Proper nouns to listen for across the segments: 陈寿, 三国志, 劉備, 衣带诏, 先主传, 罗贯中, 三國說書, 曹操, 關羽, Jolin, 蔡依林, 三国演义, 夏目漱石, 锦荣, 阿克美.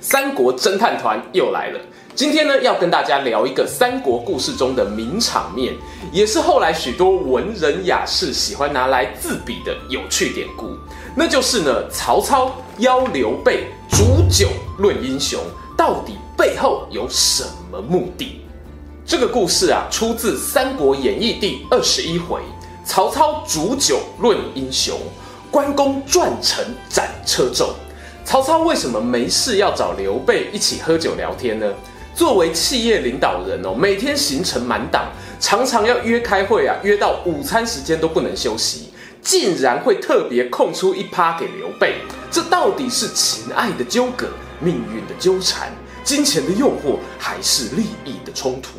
三国侦探团又来了。今天呢，要跟大家聊一个三国故事中的名场面，也是后来许多文人雅士喜欢拿来自比的有趣典故，那就是呢，曹操邀刘备煮酒论英雄，到底背后有什么目的？这个故事啊，出自《三国演义》第21回，曹操煮酒论英雄，关公转城斩车胄。曹操为什么没事要找刘备一起喝酒聊天呢？作为企业领导人哦，每天行程满档，常常要约开会啊，约到午餐时间都不能休息，竟然会特别空出一趴给刘备，这到底是情爱的纠葛、命运的纠缠、金钱的诱惑，还是利益的冲突？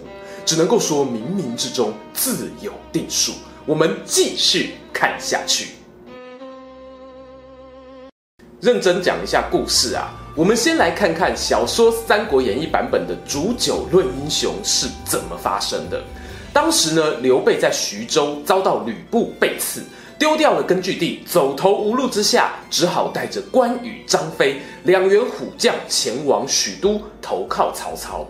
只能够说冥冥之中自有定数。我们继续看下去。认真讲一下故事啊。我们先来看看小说《三国演义》版本的煮酒论英雄是怎么发生的。当时呢，刘备在徐州遭到吕布背刺，丢掉了根据地，走投无路之下，只好带着关羽、张飞两员虎将前往许都投靠曹操。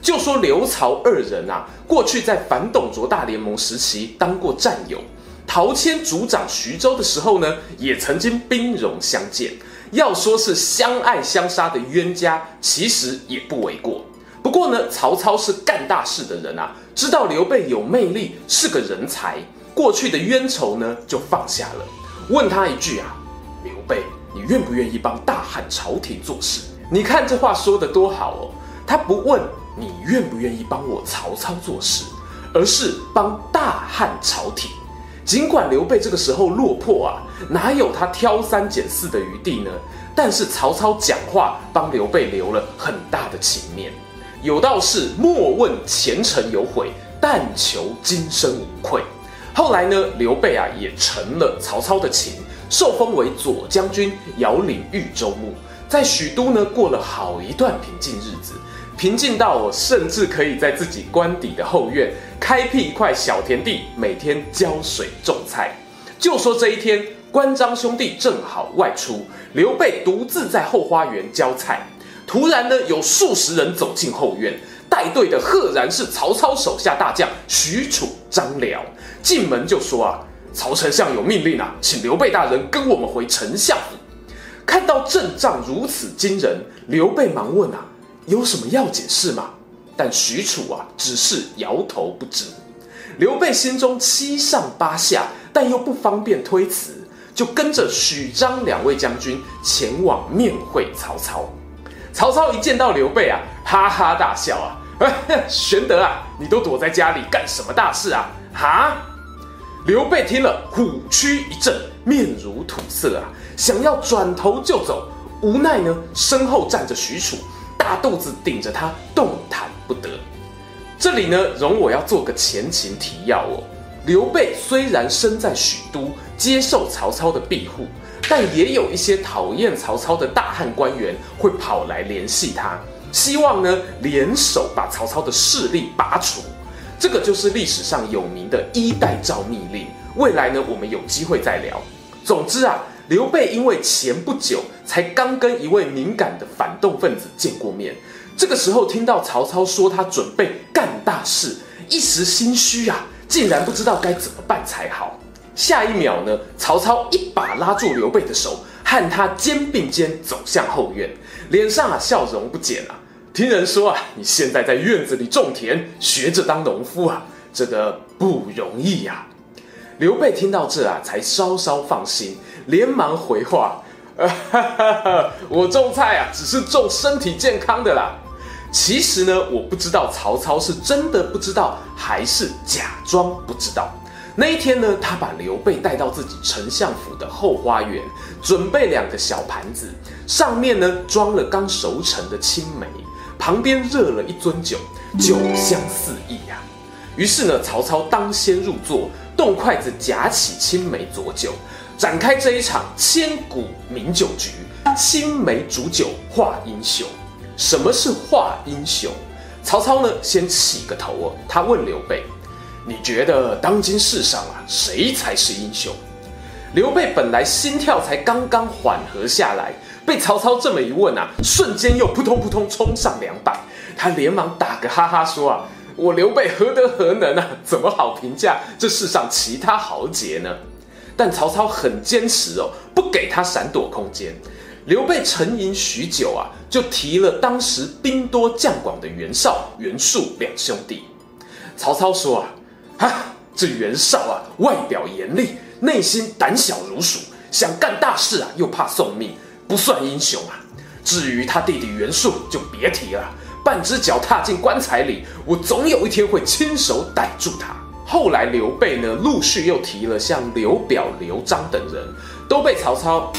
就说刘曹二人啊，过去在反董卓大联盟时期当过战友，陶谦主掌徐州的时候呢，也曾经兵戎相见。要说是相爱相杀的冤家，其实也不为过。不过呢，曹操是干大事的人啊，知道刘备有魅力，是个人才，过去的冤仇呢就放下了。问他一句啊，刘备，你愿不愿意帮大汉朝廷做事？你看这话说得多好哦，他不问你愿不愿意帮我曹操做事，而是帮大汉朝廷。尽管刘备这个时候落魄啊，哪有他挑三拣四的余地呢？但是曹操讲话帮刘备留了很大的情面。有道是莫问前程有悔，但求今生无愧。后来呢，刘备啊也成了曹操的情，受封为左将军，遥领豫州牧。在许都呢过了好一段平静日子，平静到我甚至可以在自己官邸的后院开辟一块小田地，每天浇水种菜。就说这一天，关张兄弟正好外出，刘备独自在后花园浇菜。突然呢，有数十人走进后院，带队的赫然是曹操手下大将许褚、张辽。进门就说啊，曹丞相有命令啊，请刘备大人跟我们回丞相府。看到阵仗如此惊人，刘备忙问啊，有什么要解释吗？但许褚啊，只是摇头不知。刘备心中七上八下，但又不方便推辞，就跟着许、张两位将军前往面会曹操。曹操一见到刘备啊，哈哈大笑啊，玄德啊，你都躲在家里干什么大事啊？哈！刘备听了虎躯一震，面如土色啊，想要转头就走，无奈呢，身后站着许褚，大肚子顶着他，动弹不得。这里呢，容我要做个前情提要哦。刘备虽然身在许都，接受曹操的庇护，但也有一些讨厌曹操的大汉官员会跑来联系他，希望呢联手把曹操的势力拔除。这个就是历史上有名的衣带诏密令。未来呢，我们有机会再聊。总之啊，刘备因为前不久才刚跟一位敏感的反动分子见过面，这个时候听到曹操说他准备干大事，一时心虚啊，竟然不知道该怎么办才好。下一秒呢，曹操一把拉住刘备的手，和他肩并肩走向后院，脸上啊笑容不减啊。听人说啊，你现在在院子里种田，学着当农夫啊，这个不容易啊。刘备听到这啊，才稍稍放心，连忙回话：“我种菜啊，只是种身体健康的啦。”其实呢，我不知道曹操是真的不知道，还是假装不知道。那一天呢，他把刘备带到自己丞相府的后花园，准备2个小盘子，上面呢装了刚熟成的青梅，旁边热了一樽酒。酒香四溢呀。于是呢，曹操当先入座，动筷子夹起青梅佐酒，展开这一场千古名酒局。青梅煮酒话英雄。什么是话英雄？曹操呢，先起个头哦，他问刘备：“你觉得当今世上啊，谁才是英雄？”刘备本来心跳才刚刚缓和下来，被曹操这么一问啊，瞬间又扑通扑通冲上200。他连忙打个哈哈说啊：“我刘备何德何能啊？怎么好评价这世上其他豪杰呢？”但曹操很坚持哦，不给他闪躲空间。刘备沉吟许久啊，就提了当时兵多将广的袁绍、袁术两兄弟。曹操说啊：“哈，这袁绍啊，外表严厉，内心胆小如鼠，想干大事啊，又怕送命，不算英雄啊。至于他弟弟袁术，就别提了，半只脚踏进棺材里，我总有一天会亲手逮住他。”后来刘备呢，陆续又提了像刘表、刘璋等人，都被曹操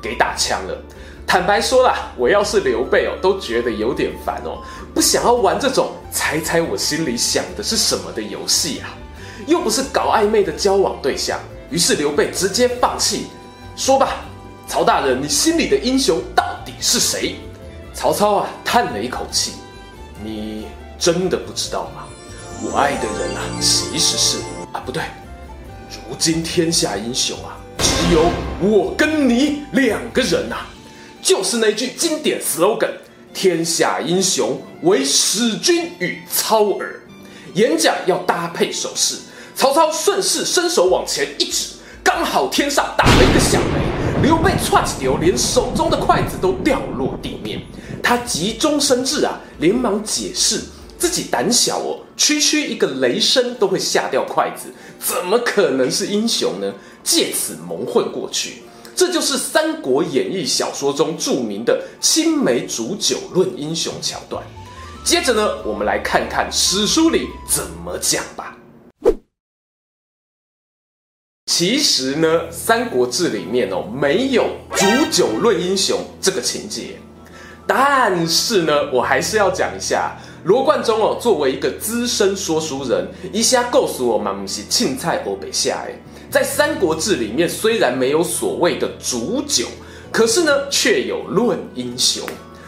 给打枪了。坦白说啦，我要是刘备哦，都觉得有点烦哦，不想要玩这种猜我心里想的是什么的游戏啊，又不是搞暧昧的交往对象。于是刘备直接放弃，说吧，曹大人，你心里的英雄到底是谁？曹操啊，叹了一口气，你真的不知道吗？我爱的人啊，其实是啊，不对，如今天下英雄啊，只有我跟你两个人啊，就是那句经典 slogan： 天下英雄唯使君与操耳。演讲要搭配手势，曹操顺势伸手往前一指，刚好天上打了一个响雷，刘备窜起丢，连手中的筷子都掉落地面。他急中生智啊，连忙解释。自己胆小哦，区一个雷声都会吓掉筷子，怎么可能是英雄呢？借此蒙混过去，这就是《三国演义》小说中著名的青梅煮酒论英雄桥段。接着呢，我们来看看史书里怎么讲吧。其实呢，《三国志》里面哦，没有煮酒论英雄这个情节，但是呢，我还是要讲一下。罗贯中哦，作为一个资深说书人，一下告诉我们不是青菜欧北下哎，在《三国志》里面虽然没有所谓的煮酒，可是呢却有论英雄。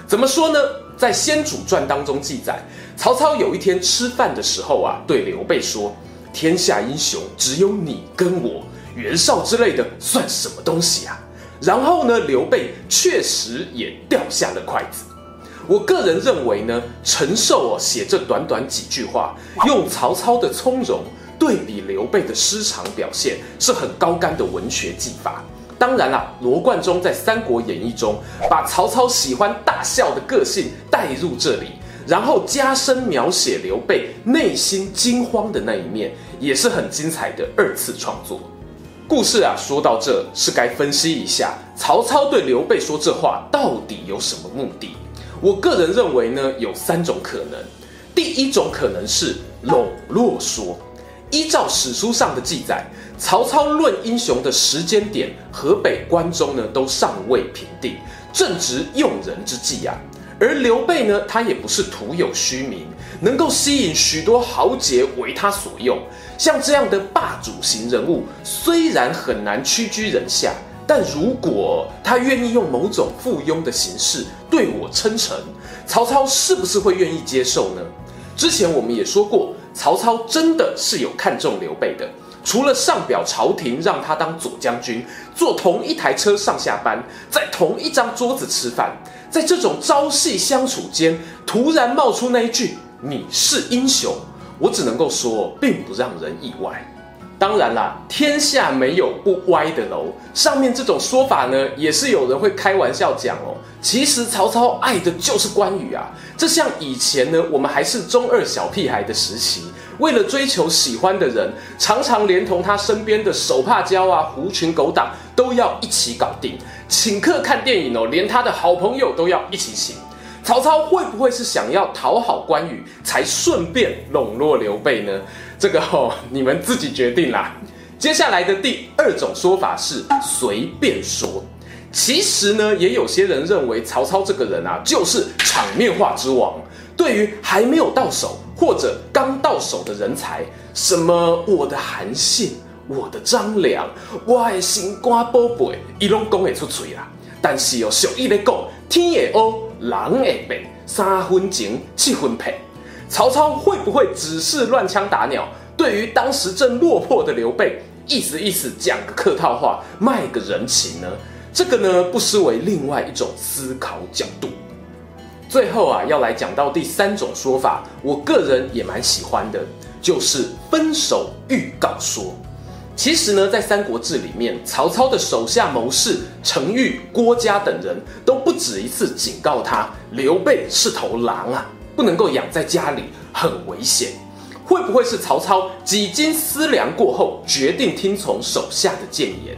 怎么说呢？在《先主传》当中记载，曹操有一天吃饭的时候啊，对刘备说：“天下英雄只有你跟我，袁绍之类的算什么东西啊？”然后呢，刘备确实也掉下了筷子。我个人认为呢，陈寿写这短短几句话，用曹操的从容对比刘备的失常表现，是很高竿的文学技法。当然啦，罗贯中在《三国演义》中把曹操喜欢大笑的个性带入这里，然后加深描写刘备内心惊慌的那一面，也是很精彩的二次创作。故事啊，说到这是该分析一下曹操对刘备说这话到底有什么目的。我个人认为呢，有3种可能。第一种可能是笼络说，依照史书上的记载，曹操论英雄的时间点，河北关中呢都尚未平定，正值用人之际啊。而刘备呢，他也不是徒有虚名，能够吸引许多豪杰为他所用。像这样的霸主型人物，虽然很难屈居人下。但如果他愿意用某种附庸的形式对我称臣，曹操是不是会愿意接受呢？之前我们也说过，曹操真的是有看中刘备的，除了上表朝廷让他当左将军，坐同一台车上下班，在同一张桌子吃饭，在这种朝夕相处间，突然冒出那一句“你是英雄”，我只能够说，并不让人意外。当然啦，天下没有不歪的楼。上面这种说法呢，也是有人会开玩笑讲哦。其实曹操爱的就是关羽啊。这像以前呢，我们还是中二小屁孩的时期，为了追求喜欢的人，常常连同他身边的手帕胶啊、狐群狗党都要一起搞定。请客看电影哦，连他的好朋友都要一起请。曹操会不会是想要讨好关羽，才顺便笼络刘备呢？这个你们自己决定啦。接下来的第2种说法是随便说。其实呢，也有些人认为曹操这个人啊，就是场面话之王，对于还没有到手或者刚到手的人才，什么我的韩信、我的张良、我的心肝宝贝，伊拢讲会出嘴啦。但是哦，俗语咧讲，天会黑，人会变，三分情，七分骗。曹操会不会只是乱枪打鸟？对于当时正落魄的刘备，意思讲个客套话，卖个人情呢？这个呢，不失为另外一种思考角度。最后啊，要来讲到第三种说法，我个人也蛮喜欢的，就是分手预告说。其实呢，在《三国志》里面，曹操的手下谋士程昱、郭嘉等人都不止一次警告他，刘备是头狼啊，不能够养在家里，很危险。会不会是曹操几经思量过后，决定听从手下的谏言？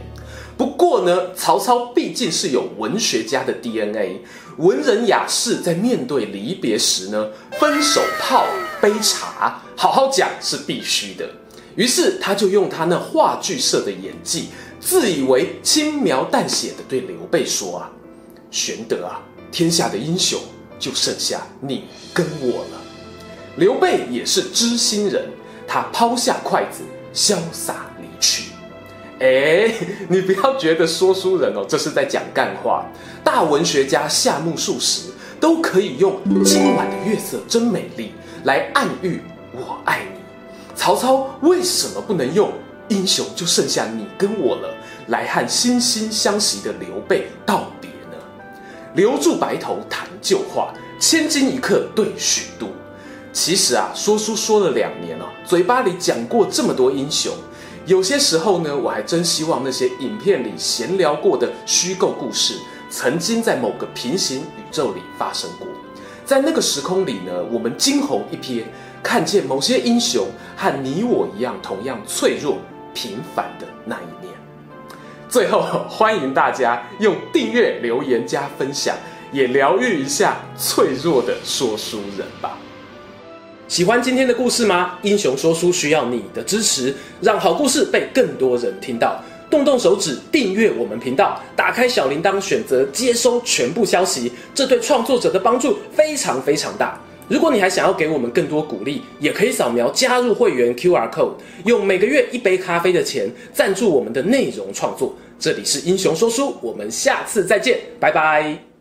不过呢，曹操毕竟是有文学家的 DNA， 文人雅士在面对离别时呢，分手泡杯茶，好好讲是必须的。于是他就用他那话剧社的演技，自以为轻描淡写的对刘备说啊：“玄德啊，天下的英雄就剩下你跟我了。”刘备也是知心人，他抛下筷子，潇洒离去。哎，你不要觉得说书人哦，这是在讲干话。大文学家夏目漱石都可以用“今晚的月色真美丽”来暗喻我爱你。曹操为什么不能用“英雄就剩下你跟我了”来和惺惺相惜的刘备道别呢？留住白头谈旧话，千金一刻对许都。其实啊，说书说了2年哦，嘴巴里讲过这么多英雄，有些时候呢，我还真希望那些影片里闲聊过的虚构故事，曾经在某个平行宇宙里发生过。在那个时空里呢，我们惊鸿一瞥，看见某些英雄和你我一样，同样脆弱、平凡的那一面。最后，欢迎大家用订阅、留言加分享，也疗愈一下脆弱的说书人吧。喜欢今天的故事吗？英雄说书需要你的支持，让好故事被更多人听到。动动手指订阅我们频道，打开小铃铛，选择接收全部消息，这对创作者的帮助非常非常大。如果你还想要给我们更多鼓励，也可以扫描加入会员 QR Code， 用每个月1杯咖啡的钱赞助我们的内容创作。这里是英雄说书，我们下次再见，拜拜。